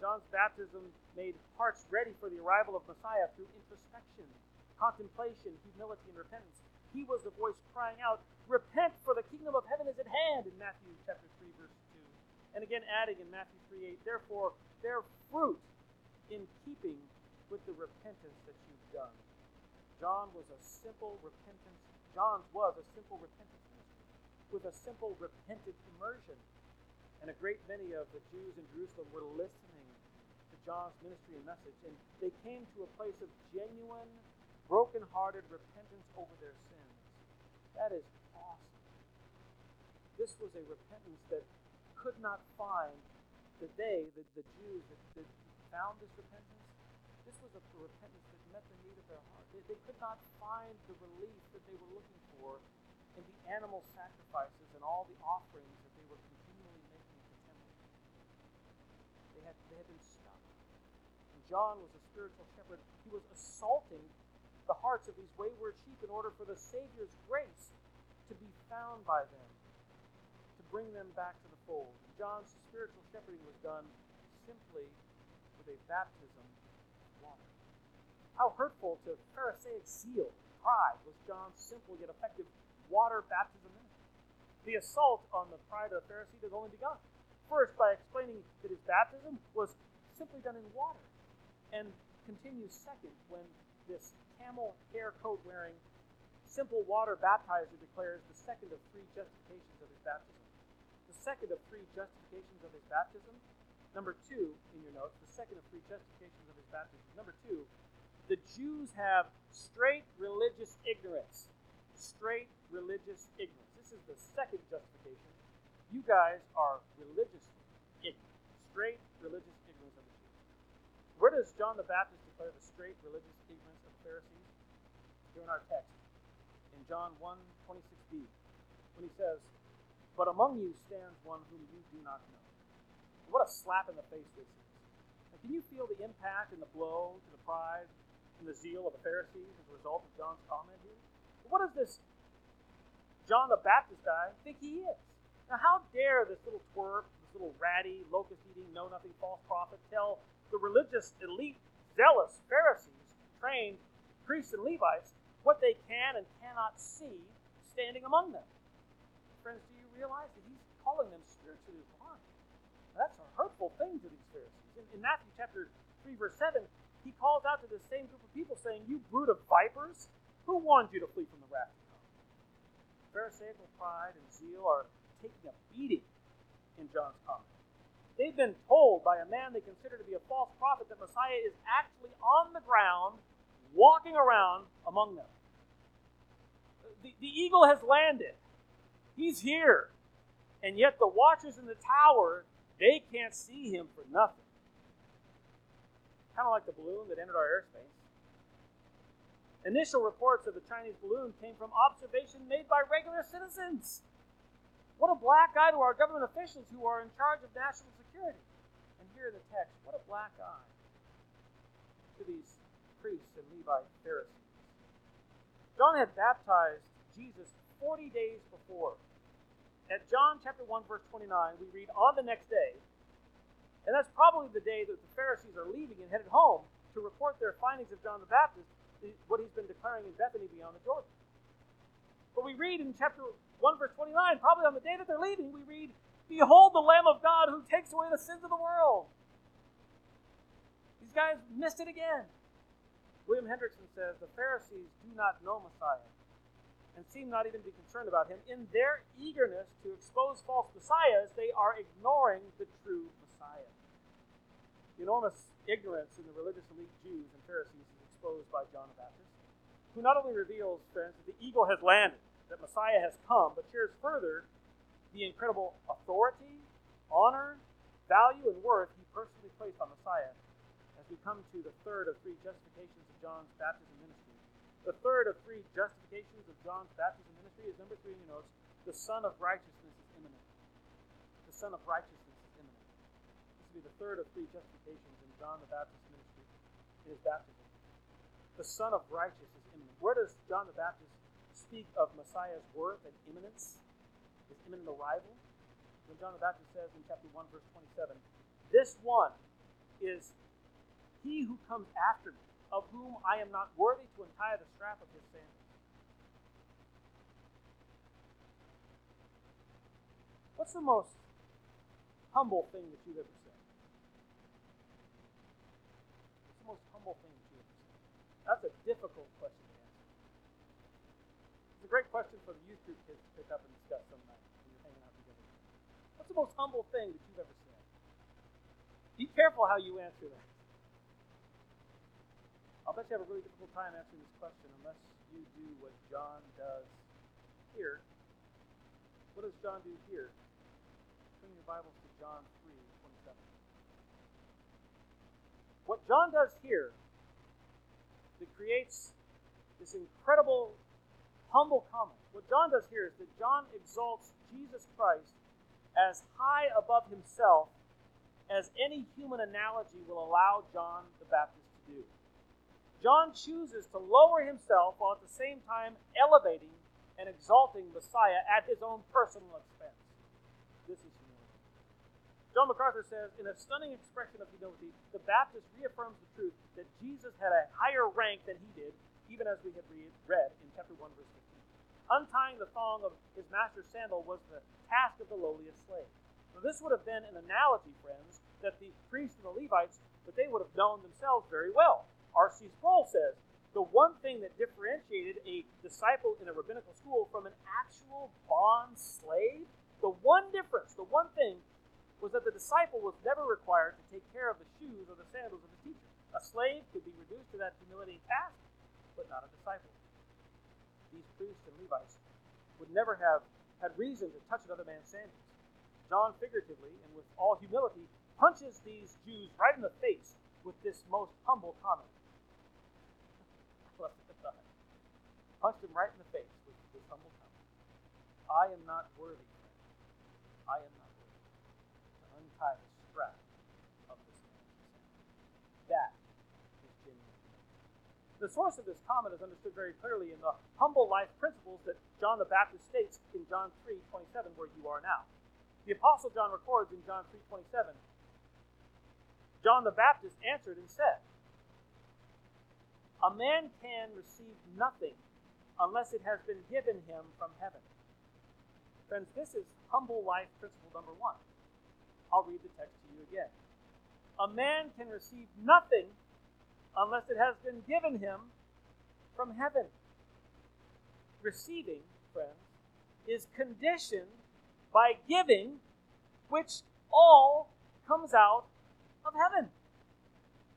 John's baptism made hearts ready for the arrival of Messiah through introspection, contemplation, humility, and repentance. He was the voice crying out, "Repent, for the kingdom of heaven is at hand," in Matthew chapter 3, verse 2. And again adding in Matthew 3:8, "Therefore, bear fruit in keeping with the repentance that you've done." John's was a simple repentance ministry with a simple repentant immersion. And a great many of the Jews in Jerusalem were listening to John's ministry and message, and they came to a place of genuine, broken-hearted repentance over their sins. That is awesome. This was a repentance that could not find the Jews that found this repentance. This was a repentance that met the need of their heart. They could not find the relief that they were looking for in the animal sacrifices and all the offerings that they were continually making to the temple. They had been stuck. And John was a spiritual shepherd. He was assaulting the hearts of these wayward sheep in order for the Savior's grace to be found by them, to bring them back to the fold. And John's spiritual shepherding was done simply with a baptism of water. How hurtful to Pharisaic zeal and pride was John's simple yet effective water baptism ministry. The assault on the pride of the Pharisee has only begun. First, by explaining that his baptism was simply done in water, and continues second when this camel hair coat wearing simple water baptizer declares the second of three justifications of his baptism. The second of three justifications of his baptism, number two in your notes, the second of three justifications of his baptism, number two, the Jews have straight religious ignorance. Straight religious ignorance. This is the second justification. You guys are religiously ignorant. Straight religious ignorance of the Jews. Where does John the Baptist declare the straight religious ignorance of the Pharisees? Here in our text, in John 1:26b, when he says, "But among you stands one whom you do not know." And what a slap in the face this is. And can you feel the impact and the blow to the pride and the zeal of the Pharisees as a result of John's comment here? But what does this John the Baptist guy think he is? Now, how dare this little twerp, this little ratty, locust-eating, know-nothing false prophet tell the religious elite, zealous Pharisees, trained priests and Levites, what they can and cannot see standing among them. Friends, do you realize that he's calling them spiritually blind? Now, that's a hurtful thing to these Pharisees. In Matthew chapter 3, verse 7, he calls out to this same group of people saying, "You brood of vipers, who warned you to flee from the wrath of God?" Pharisaical pride and zeal are taking a beating in John's comment. They've been told by a man they consider to be a false prophet that Messiah is actually on the ground, walking around among them. The eagle has landed. He's here. And yet the watchers in the tower, they can't see him for nothing. Kind of like the balloon that entered our airspace. Initial reports of the Chinese balloon came from observation made by regular citizens. What a black eye to our government officials who are in charge of national security. And here in the text, what a black eye to these priests and Levite Pharisees. John had baptized Jesus 40 days before. At John chapter 1, verse 29, we read, on the next day, and that's probably the day that the Pharisees are leaving and headed home to report their findings of John the Baptist, what he's been declaring in Bethany beyond the Jordan. But we read in chapter 1, verse 29, probably on the day that they're leaving, we read, behold the Lamb of God who takes away the sins of the world. These guys missed it again. William Hendrickson says, the Pharisees do not know Messiah and seem not even to be concerned about him. In their eagerness to expose false messiahs, they are ignoring the true Messiah. The enormous ignorance in the religious elite Jews and Pharisees is exposed by John the Baptist, who not only reveals, friends, that the eagle has landed, that Messiah has come, but shares further the incredible authority, honor, value, and worth he personally placed on Messiah. We come to the third of three justifications of John's baptism ministry. The third of three justifications of John's baptism ministry is number 3 in your notes. The Son of Righteousness is imminent. The Son of Righteousness is imminent. This will be the third of three justifications in John the Baptist's ministry, in his baptism. The Son of Righteousness is imminent. Where does John the Baptist speak of Messiah's worth and imminence, his imminent arrival? When John the Baptist says in chapter 1, verse 27, this one is he who comes after me, of whom I am not worthy to untie the strap of his sandals. What's the most humble thing that you've ever said? What's the most humble thing that you've ever said? That's a difficult question to answer. It's a great question for the youth group kids to pick up and discuss some night when you're hanging out together. What's the most humble thing that you've ever said? Be careful how you answer that. I'll bet you have a really difficult time answering this question unless you do what John does here. What does John do here? Turn your Bibles to John 3:27. What John does here that creates this incredible, humble comment. What John does here is that John exalts Jesus Christ as high above himself as any human analogy will allow John the Baptist to do. John chooses to lower himself while at the same time elevating and exalting Messiah at his own personal expense. This is humility. John MacArthur says, in a stunning expression of humility, the Baptist reaffirms the truth that Jesus had a higher rank than he did, even as we have read in chapter 1, verse 15. Untying the thong of his master's sandal was the task of the lowliest slave. Now, this would have been an analogy, friends, that the priests and the Levites, that they would have known themselves very well. R.C. Sproul says, the one thing that differentiated a disciple in a rabbinical school from an actual bond slave, the one difference, the one thing, was that the disciple was never required to take care of the shoes or the sandals of his teacher. A slave could be reduced to that humiliating task, but not a disciple. These priests and Levites would never have had reason to touch another man's sandals. John figuratively, and with all humility, punches these Jews right in the face with this most humble comment. Punched him right in the face with this humble comment. I am not worthy, friend. I am not worthy to untie the strap of this man. That is genuine. The source of this comment is understood very clearly in the humble life principles that John the Baptist states in John 3:27, where you are now. The Apostle John records in John 3:27, John the Baptist answered and said, a man can receive nothing unless it has been given him from heaven. Friends, this is humble life principle number 1. I'll read the text to you again. A man can receive nothing unless it has been given him from heaven. Receiving, friends, is conditioned by giving, which all comes out of heaven.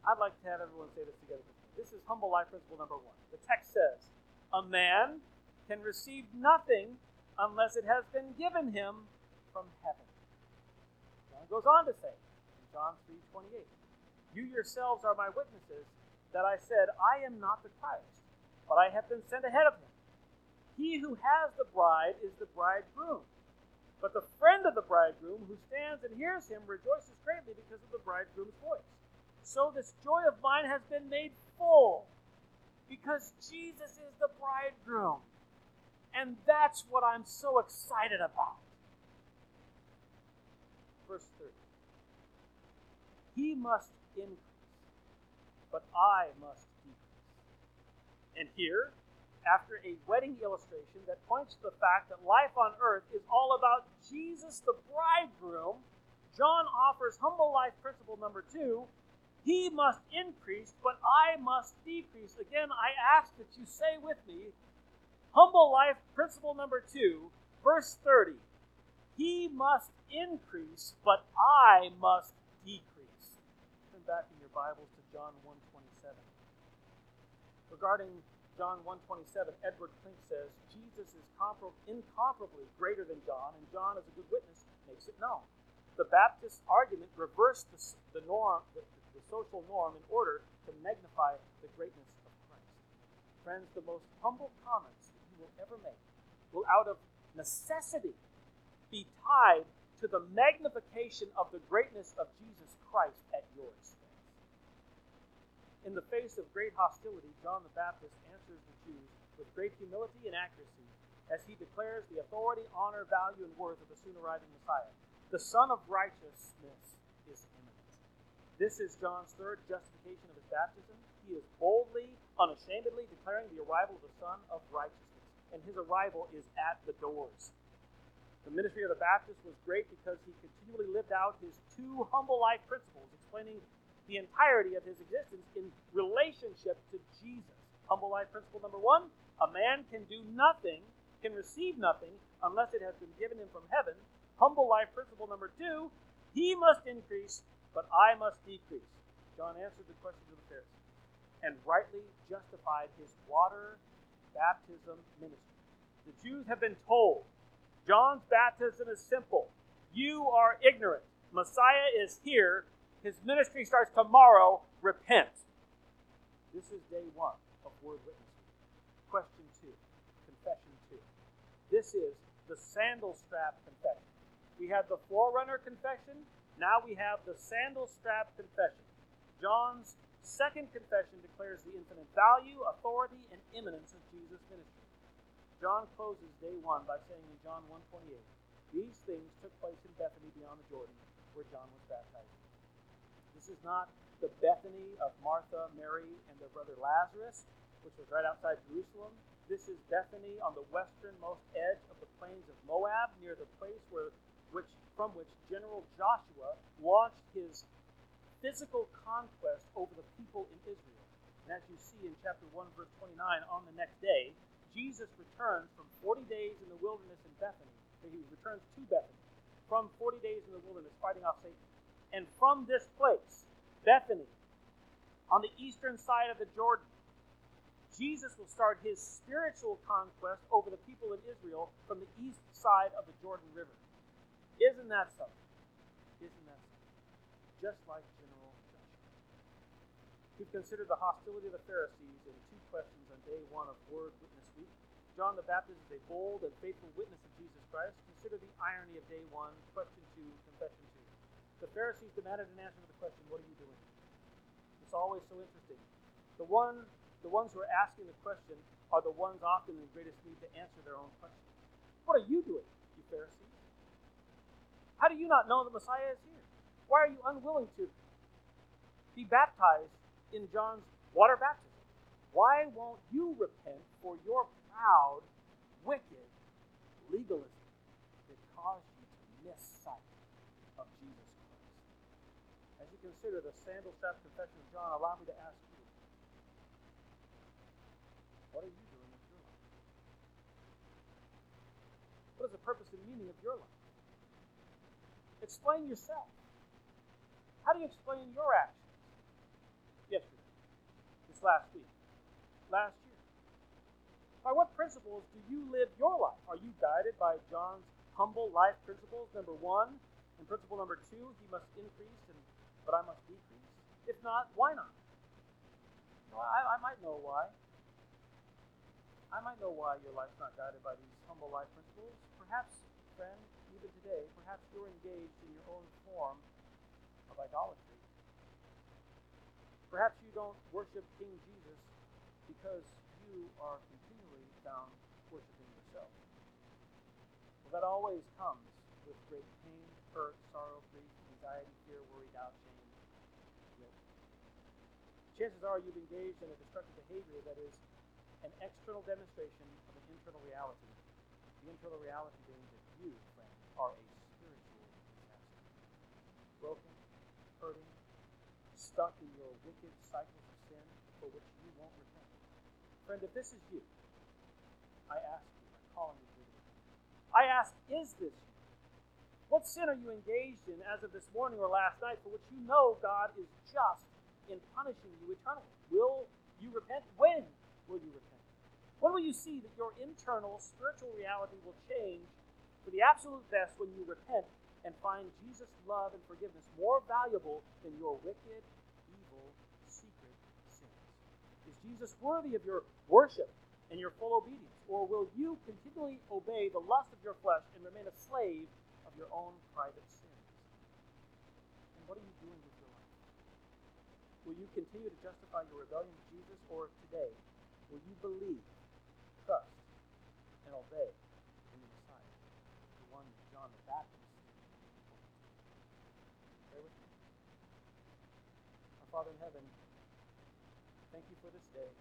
I'd like to have everyone say this together. This is humble life principle number one. The text says, a man can receive nothing unless it has been given him from heaven. John goes on to say, in John 3:28, you yourselves are my witnesses that I said, I am not the Christ, but I have been sent ahead of him. He who has the bride is the bridegroom. But the friend of the bridegroom who stands and hears him rejoices greatly because of the bridegroom's voice. So this joy of mine has been made full because Jesus is the bridegroom. And that's what I'm so excited about. Verse 30. He must increase, but I must decrease. And here, after a wedding illustration that points to the fact that life on earth is all about Jesus the bridegroom, John offers humble life principle number two, he must increase, but I must decrease. Again, I ask that you say with me, humble life principle number two, verse 30, he must increase, but I must decrease. Turn back in your Bibles to John 1:27. Regarding John 1:27, Edward Klink says, Jesus is incomparably greater than John, and John, as a good witness, makes it known. The Baptist argument reversed the social norm in order to magnify the greatness of Christ. Friends, the most humble comments that you will ever make will, out of necessity, be tied to the magnification of the greatness of Jesus Christ at your expense. In the face of great hostility, John the Baptist answers the Jews with great humility and accuracy as he declares the authority, honor, value, and worth of the soon-arriving Messiah. The Son of Righteousness is imminent. This is John's third justification of his baptism. He is boldly, unashamedly declaring the arrival of the Son of Righteousness, and his arrival is at the doors. The ministry of the Baptist was great because he continually lived out his two humble life principles, explaining the entirety of his existence in relationship to Jesus. Humble life principle number one, a man can receive nothing, unless it has been given him from heaven. Humble life principle number two, he must increase, but I must decrease. John answered the questions of the Pharisees and rightly justified his water baptism ministry. The Jews have been told, John's baptism is simple. You are ignorant. Messiah is here. His ministry starts tomorrow. Repent. This is day one of word witnessing. Question two. Confession two. This is the sandal strap confession. We had the forerunner confession. Now we have the sandal strap confession. John's second confession declares the infinite value, authority, and imminence of Jesus' ministry. John closes day one by saying in John 1:28, these things took place in Bethany beyond the Jordan, where John was baptized. This is not the Bethany of Martha, Mary, and their brother Lazarus, which was right outside Jerusalem. This is Bethany on the westernmost edge of the plains of Moab, near the place from which General Joshua launched his physical conquest over the people in Israel. And as you see in chapter 1, verse 29, on the next day, Jesus returns from 40 days in the wilderness in Bethany. He returns to Bethany from 40 days in the wilderness fighting off Satan. And from this place, Bethany, on the eastern side of the Jordan, Jesus will start his spiritual conquest over the people in Israel from the east side of the Jordan River. Isn't that something? Isn't that something? Just like General Joshua. We've considered the hostility of the Pharisees in two questions on day one of Word Witness Week. John the Baptist is a bold and faithful witness of Jesus Christ. Consider the irony of day one, question two, confession two. The Pharisees demanded an answer to the question, what are you doing? It's always so interesting. The ones who are asking the question are the ones often in the greatest need to answer their own question. What are you doing, you Pharisees? How do you not know the Messiah is here? Why are you unwilling to be baptized in John's water baptism? Why won't you repent for your proud, wicked legalism that caused you to miss sight of Jesus? As you consider the sandal strap confession of John, allow me to ask you, what are you doing with your life? What is the purpose and meaning of your life? Explain yourself. How do you explain your actions? Yesterday, this last week, last year. By what principles do you live your life? Are you guided by John's humble life principles, number one? And principle number two, he must increase, but I must decrease. If not, why not? Well, I might know why. I might know why your life's not guided by these humble life principles. Perhaps, friend, even today, perhaps you're engaged in your own form of idolatry. Perhaps you don't worship King Jesus because you are continually found worshiping yourself. Well, that always comes with great pain, hurt, sorrow, grief, anxiety, fear, worry, doubt, shame, guilt. Chances are you've engaged in a destructive behavior that is an external demonstration of an internal reality. The internal reality being that you, friend, are a spiritual disaster. Broken, hurting, stuck in your wicked cycles of sin for which you won't repent. Friend, if this is you, I ask you, I'm calling you to repent. I ask, is this you? What sin are you engaged in as of this morning or last night for which you know God is just in punishing you eternally? Will you repent? When will you repent? When will you see that your internal spiritual reality will change for the absolute best when you repent and find Jesus' love and forgiveness more valuable than your wicked, evil, secret sins? Is Jesus worthy of your worship and your full obedience? Or will you continually obey the lust of your flesh and remain a slave of your own private sins? And what are you doing with your life? Will you continue to justify your rebellion to Jesus, or today, will you believe, trust, and obey in the Messiah, the one that John the Baptist did? Pray with me. Our Father in heaven, thank you for this day.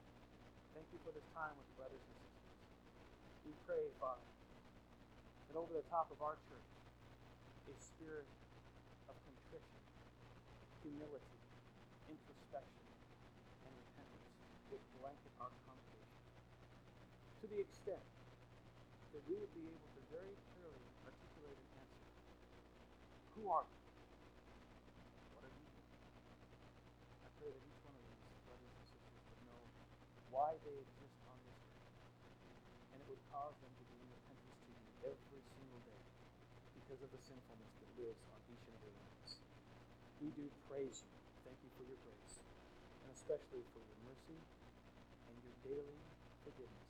Thank you for this time with brothers and sisters. We pray, Father, that over the top of our church, a spirit of contrition, humility, introspection, and repentance would blanket our congregation to the extent that we would be able to very clearly articulate an answer. Who are you? What are you doing? I pray that each one of these brothers and sisters would know why they exist on this earth, and it would cause them to be in repentance to you every single day, because of the sinfulness that lives on each and every one of us. We do praise you. Thank you for your grace, and especially for your mercy and your daily forgiveness.